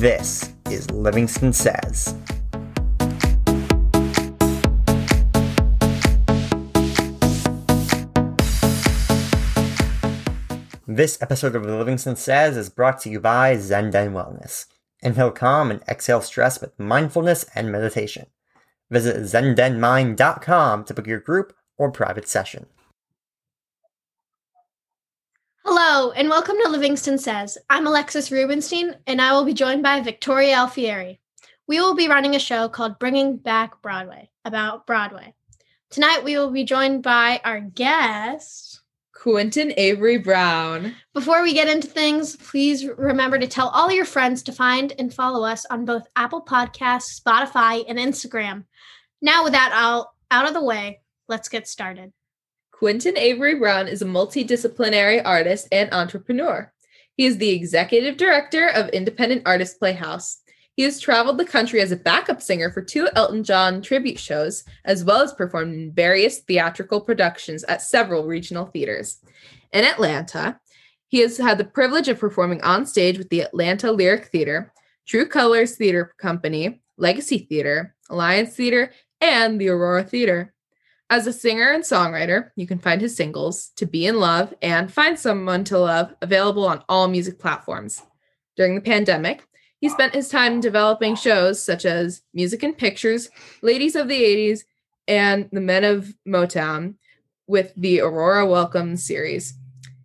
This is Livingston Says. This episode of Livingston Says is brought to you by Zen Den Wellness. Inhale calm and exhale stress with mindfulness and meditation. Visit zendenmind.com to book your group or private session. Hello, and welcome to Livingston Says. I'm Alexis Rubenstein, and I will be joined by Victoria Alfieri. We will be running a show called Bringing Back Broadway, about Broadway. Tonight, we will be joined by our guest, Quentin Avery Brown. Before we get into things, please remember to tell all your friends to find and follow us on both Apple Podcasts, Spotify, and Instagram. Now, with that all out of the way, let's get started. Quentin Avery Brown is a multidisciplinary artist and entrepreneur. He is the executive director of Independent Artist Playhouse. He has traveled the country as a backup singer for two Elton John tribute shows, as well as performed in various theatrical productions at several regional theaters. In Atlanta, he has had the privilege of performing on stage with the Atlanta Lyric Theater, True Colors Theater Company, Legacy Theater, Alliance Theater, and the Aurora Theater. As a singer and songwriter, you can find his singles, To Be in Love, and Find Someone to Love, available on all music platforms. During the pandemic, he spent his time developing shows such as Music and Pictures, Ladies of the 80s, and The Men of Motown with the Aurora Welcome series.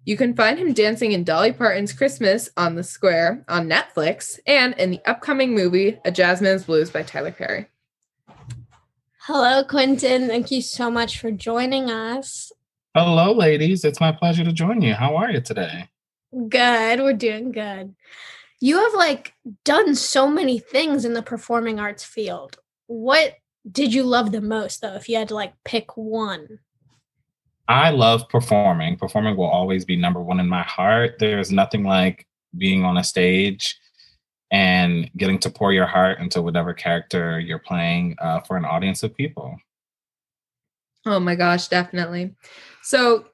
You can find him dancing in Dolly Parton's Christmas on the Square on Netflix and in the upcoming movie, A Jazzman's Blues by Tyler Perry. Hello, Quentin. Thank you so much for joining us. Hello, ladies. It's my pleasure to join you. How are you today? Good. We're doing good. You have done so many things in the performing arts field. What did you love the most, though, if you had to pick one? I love performing. Performing will always be number one in my heart. There's nothing like being on a stage and getting to pour your heart into whatever character you're playing for an audience of people. Oh my gosh, definitely. So,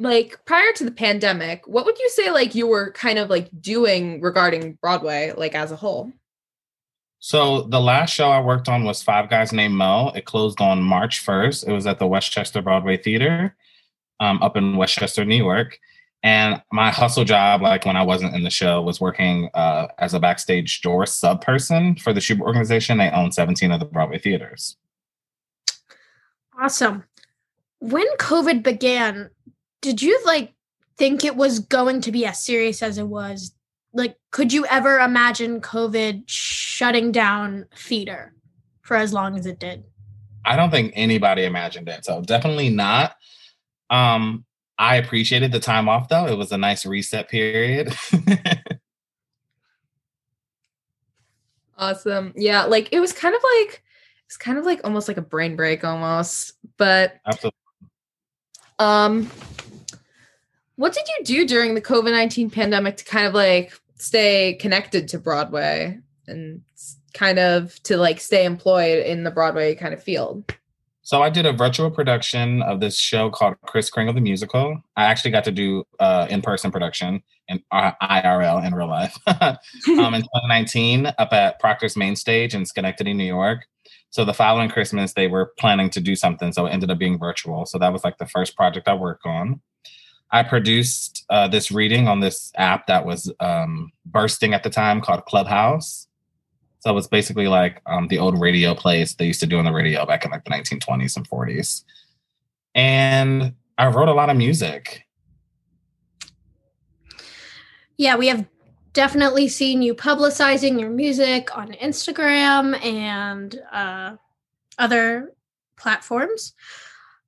prior to the pandemic, what would you say, you were kind of, doing regarding Broadway, as a whole? So, the last show I worked on was Five Guys Named Mo. It closed on March 1st. It was at the Westchester Broadway Theater up in Westchester, New York. And my hustle job, when I wasn't in the show, was working as a backstage door sub person for the Shubert organization. They own 17 of the Broadway theaters. Awesome. When COVID began, did you think it was going to be as serious as it was? Could you ever imagine COVID shutting down theater for as long as it did? I don't think anybody imagined it. So definitely not. I appreciated the time off, though. It was a nice reset period. Awesome. Yeah, it was kind of almost like a brain break almost. But absolutely. What did you do during the COVID-19 pandemic to kind of stay connected to Broadway and kind of to stay employed in the Broadway kind of field? So I did a virtual production of this show called Chris Kringle, the Musical. I actually got to do in-person production in IRL in real life in 2019 up at Proctor's Main Stage in Schenectady, New York. So the following Christmas, they were planning to do something. So it ended up being virtual. So that was the first project I worked on. I produced this reading on this app that was bursting at the time called Clubhouse. So it was basically the old radio plays they used to do on the radio back in the 1920s and 40s. And I wrote a lot of music. Yeah, we have definitely seen you publicizing your music on Instagram and other platforms.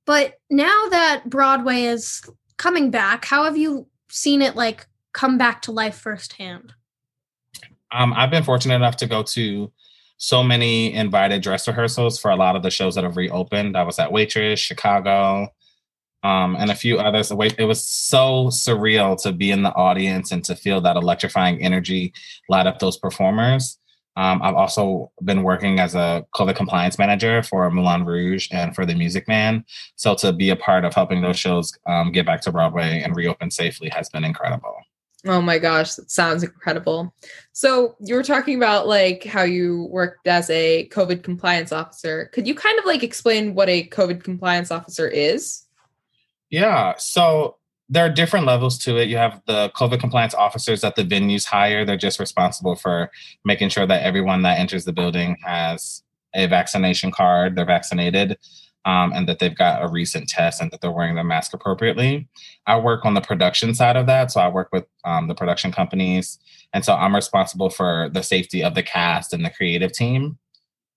But now that Broadway is coming back, how have you seen it come back to life firsthand? I've been fortunate enough to go to so many invited dress rehearsals for a lot of the shows that have reopened. I was at Waitress, Chicago, and a few others. It was so surreal to be in the audience and to feel that electrifying energy light up those performers. I've also been working as a COVID compliance manager for Moulin Rouge and for The Music Man. So to be a part of helping those shows get back to Broadway and reopen safely has been incredible. Oh my gosh, that sounds incredible. So you were talking about like how you worked as a COVID compliance officer. Could you kind of like explain what a COVID compliance officer is? Yeah. So there are different levels to it. You have the COVID compliance officers that the venues hire. They're just responsible for making sure that everyone that enters the building has a vaccination card, they're vaccinated, and that they've got a recent test and that they're wearing their mask appropriately. I work on the production side of that. So I work with the production companies. And so I'm responsible for the safety of the cast and the creative team.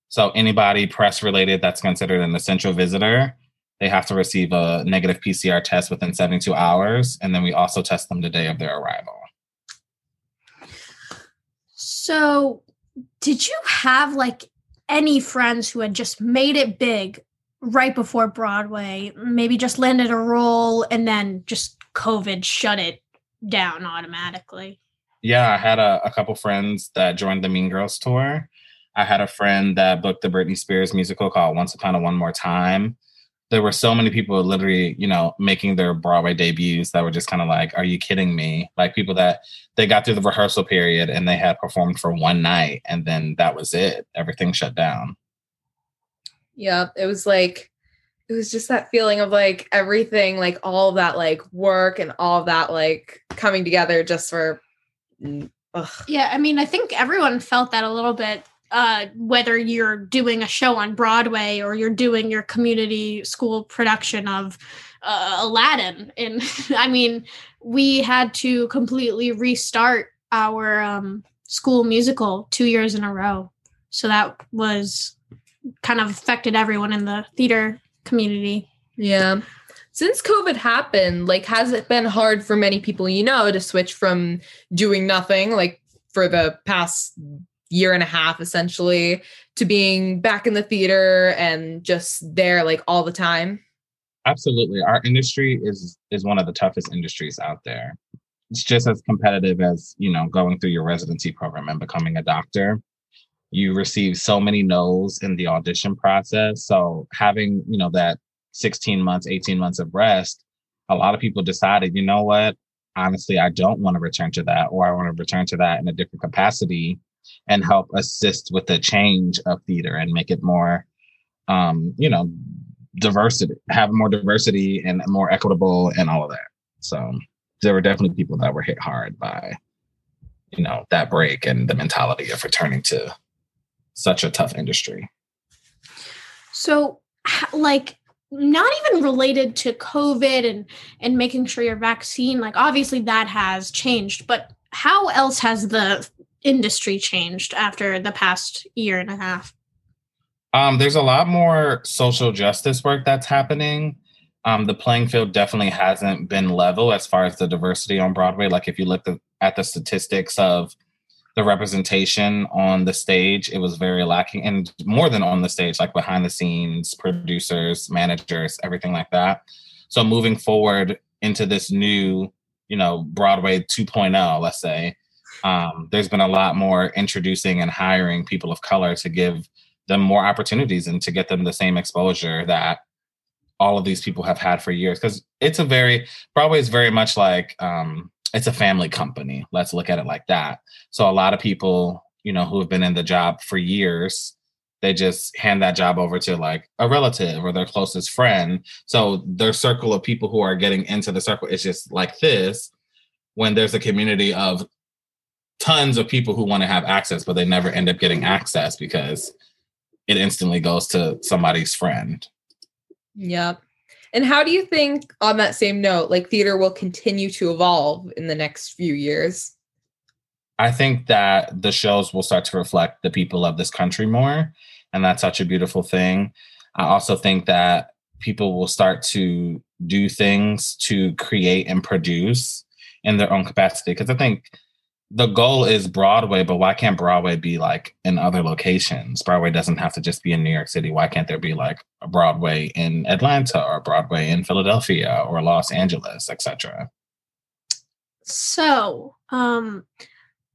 So anybody press related that's considered an essential visitor, they have to receive a negative PCR test within 72 hours. And then we also test them the day of their arrival. So did you have like any friends who had just made it big right before Broadway, maybe just landed a role and then just COVID shut it down automatically? Yeah, I had a couple friends that joined the Mean Girls tour. I had a friend that booked the Britney Spears musical called Once Upon a One More Time. There were so many people literally, you know, making their Broadway debuts that were just kind of like, are you kidding me? Like people that they got through the rehearsal period and they had performed for one night and then that was it. Everything shut down. Yeah, it was like, it was just that feeling of like everything, like all that like work and all that like coming together just for. Ugh. Yeah, I mean, I think everyone felt that a little bit, whether you're doing a show on Broadway or you're doing your community school production of Aladdin. And I mean, we had to completely restart our school musical 2 years in a row. So that was kind of affected everyone in the theater community. Yeah. Since COVID happened, like, has it been hard for many people, you know, to switch from doing nothing, like for the past year and a half, essentially, to being back in the theater and just there like all the time? Absolutely. Our industry is one of the toughest industries out there. It's just as competitive as, you know, going through your residency program and becoming a doctor. You receive so many no's in the audition process. So having, you know, that 16 months, 18 months of rest, a lot of people decided, you know what, honestly, I don't want to return to that, or I want to return to that in a different capacity and help assist with the change of theater and make it more, you know, diversity, have more diversity and more equitable and all of that. So there were definitely people that were hit hard by, you know, that break and the mentality of returning to such a tough industry. So like not even related to COVID and making sure your vaccine, like obviously that has changed, but how else has the industry changed after the past year and a half? There's a lot more social justice work that's happening. The playing field definitely hasn't been level as far as the diversity on Broadway. Like if you look at the statistics of the representation on the stage, it was very lacking, and more than on the stage, like behind the scenes, producers, managers, everything like that. So moving forward into this new, you know, Broadway 2.0, let's say, there's been a lot more introducing and hiring people of color to give them more opportunities and to get them the same exposure that all of these people have had for years. Because it's Broadway is very much like, it's a family company. Let's look at it like that. So a lot of people, you know, who have been in the job for years, they just hand that job over to like a relative or their closest friend. So their circle of people who are getting into the circle is just like this, when there's a community of tons of people who want to have access, but they never end up getting access because it instantly goes to somebody's friend. Yep. And how do you think, on that same note, like theater will continue to evolve in the next few years? I think that the shows will start to reflect the people of this country more, and that's such a beautiful thing. I also think that people will start to do things to create and produce in their own capacity, because I think the goal is Broadway, but why can't Broadway be like in other locations? Broadway doesn't have to just be in New York City. Why can't there be like a Broadway in Atlanta or Broadway in Philadelphia or Los Angeles, etc.? So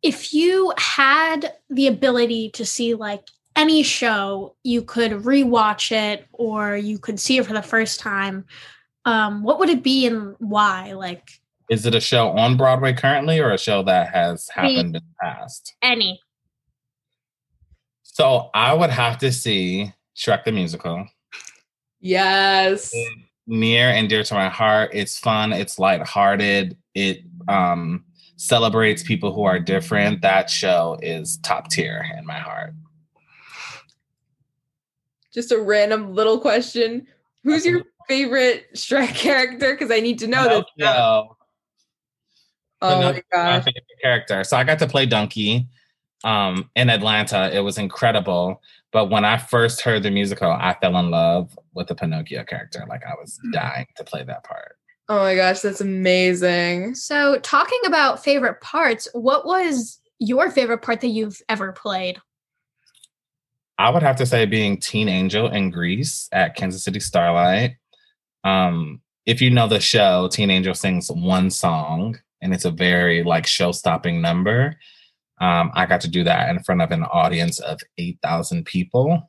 if you had the ability to see like any show, you could rewatch it or you could see it for the first time, what would it be and why? Like Is it a show on Broadway currently or a show that has happened in the past? Any. So I would have to see Shrek the Musical. Yes. It's near and dear to my heart. It's fun. It's lighthearted. It celebrates people who are different. That show is top tier in my heart. Just a random little question. Who's your favorite Shrek character? Because I need to know this now. Oh my gosh. My favorite character. So I got to play Donkey in Atlanta. It was incredible. But when I first heard the musical, I fell in love with the Pinocchio character. Like I was dying to play that part. Oh my gosh, that's amazing. So talking about favorite parts, what was your favorite part that you've ever played? I would have to say being Teen Angel in Grease at Kansas City Starlight. If you know the show, Teen Angel sings one song, and it's a very like show-stopping number. I got to do that in front of an audience of 8,000 people.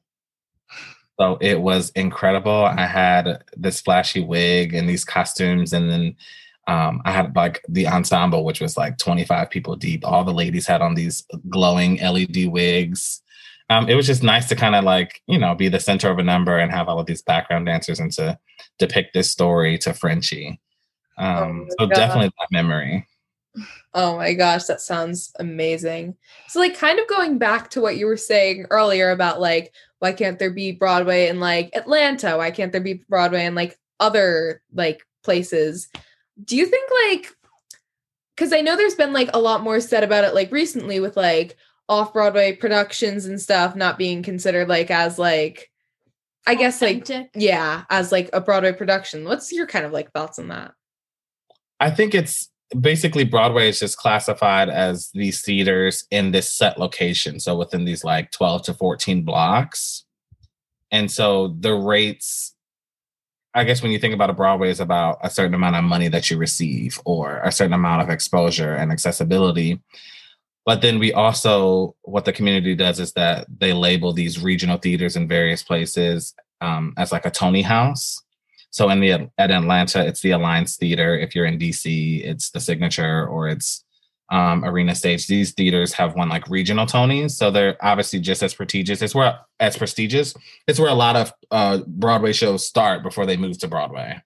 So it was incredible. I had this flashy wig and these costumes, and then I had like the ensemble, which was like 25 people deep. All the ladies had on these glowing LED wigs. It was just nice to kind of like, you know, be the center of a number and have all of these background dancers and to depict this story to Frenchie. So definitely that memory. Oh my gosh, that sounds amazing. So like kind of going back to what you were saying earlier about like, why can't there be Broadway in like Atlanta? Why can't there be Broadway in like other like places? Do you think like, because I know there's been like a lot more said about it like recently with like, off-Broadway productions and stuff not being considered like as like I guess like as like a Broadway production. What's your kind of like thoughts on that? I think it's basically Broadway is just classified as these theaters in this set location, so within these like 12 to 14 blocks. And so the rates, I guess when you think about a Broadway, is about a certain amount of money that you receive or a certain amount of exposure and accessibility. But then we also, what the community does is that they label these regional theaters in various places as like a Tony House. So at Atlanta, it's the Alliance Theater. If you're in DC, it's the Signature or it's Arena Stage. These theaters have won like regional Tonys. So they're obviously just as prestigious. It's where a lot of Broadway shows start before they move to Broadway.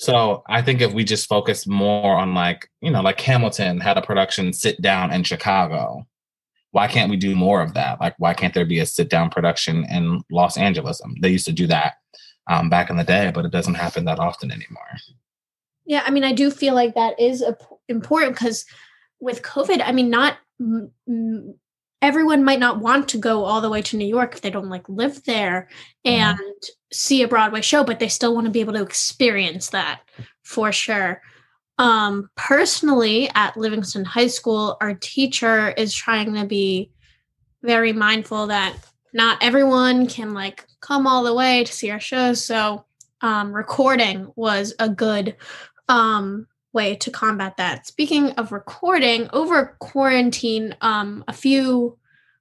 So I think if we just focus more on like, you know, like Hamilton had a production sit down in Chicago. Why can't we do more of that? Like, why can't there be a sit down production in Los Angeles? They used to do that back in the day, but it doesn't happen that often anymore. Yeah, I mean, I do feel like that is important because with COVID, I mean, not everyone might not want to go all the way to New York if they don't like live there and see a Broadway show, but they still want to be able to experience that for sure. Personally, at Livingston High School, our teacher is trying to be very mindful that not everyone can like come all the way to see our shows. So recording was a good way to combat that. Speaking of recording, over quarantine, a few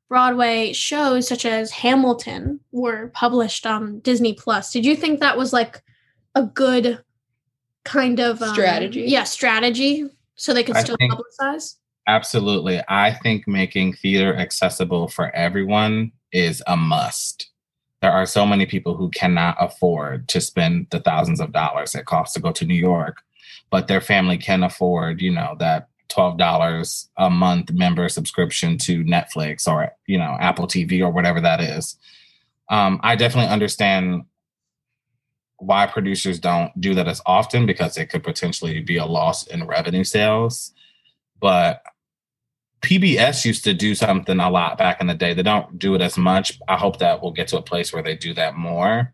Broadway shows such as Hamilton were published on Disney Plus. Did you think that was like a good kind of strategy? Yeah, strategy so they could still publicize? Absolutely. I think making theater accessible for everyone is a must. There are so many people who cannot afford to spend the thousands of dollars it costs to go to New York, but their family can afford, you know, that $12 a month member subscription to Netflix or, you know, Apple TV or whatever that is. I definitely understand why producers don't do that as often because it could potentially be a loss in revenue sales. But PBS used to do something a lot back in the day. They don't do it as much. I hope that we'll get to a place where they do that more.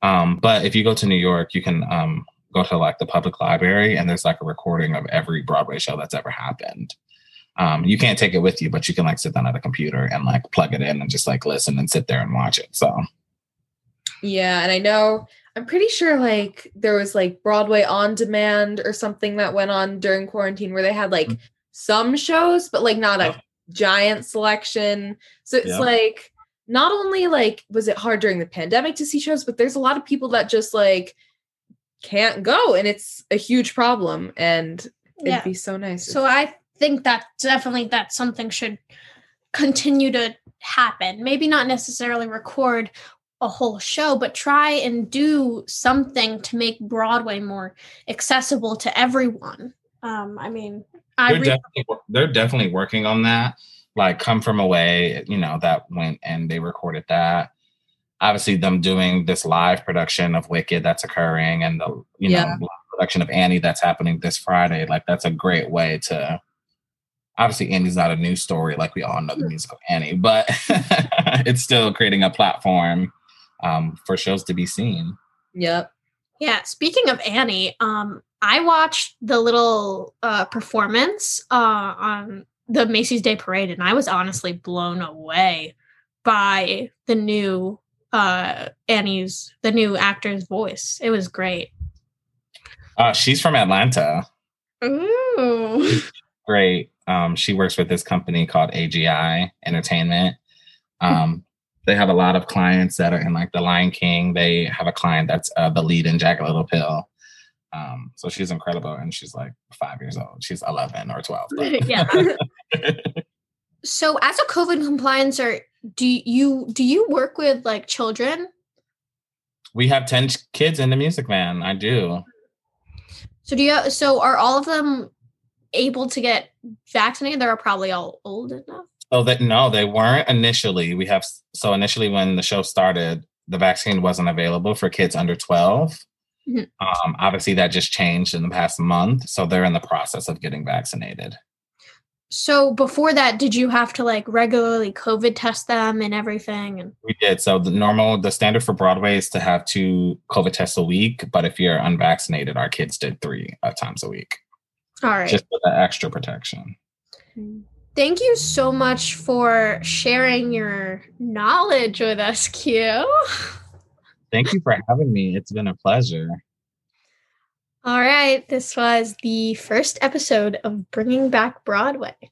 But if you go to New York, you can go to like the public library and there's like a recording of every Broadway show that's ever happened. You can't take it with you, but you can like sit down at a computer and like plug it in and just like listen and sit there and watch it. So. Yeah. And I know, I'm pretty sure like there was like Broadway on demand or something that went on during quarantine where they had like some shows, but like not a giant selection. So it's like, not only like, was it hard during the pandemic to see shows, but there's a lot of people that just like can't go, and it's a huge problem, and it'd be so nice. So I think that definitely that something should continue to happen. Maybe not necessarily record a whole show, but try and do something to make Broadway more accessible to everyone. They're definitely working on that. Like Come From Away, you know, that went and they recorded that. Obviously them doing this live production of Wicked that's occurring, and the, live production of Annie that's happening this Friday. Like that's a great way to, obviously Annie's not a new story. Like we all know the music of Annie, but it's still creating a platform for shows to be seen. Yep. Yeah. Speaking of Annie, I watched the little performance on the Macy's Day Parade, and I was honestly blown away by the new new actor's voice. It was great. She's from Atlanta. Ooh. She's great. She works with this company called AGI Entertainment. They have a lot of clients that are in like The Lion King. They have a client that's the lead in Jagged Little Pill. So she's incredible, and she's like 5 years old. She's 11 or 12. Yeah. So as a COVID compliancer, do you work with like children? We have 10 kids in the music van. I do. So so are all of them able to get vaccinated? They're probably all old enough. Oh, they weren't initially. Initially when the show started, the vaccine wasn't available for kids under 12. Mm-hmm. Obviously that just changed in the past month. So they're in the process of getting vaccinated. So before that, did you have to like regularly COVID test them and everything? We did. So the standard for Broadway is to have 2 COVID tests a week. But if you're unvaccinated, our kids did 3 times a week. All right. Just for the extra protection. Thank you so much for sharing your knowledge with us, Q. Thank you for having me. It's been a pleasure. All right. This was the first episode of Bringing Back Broadway.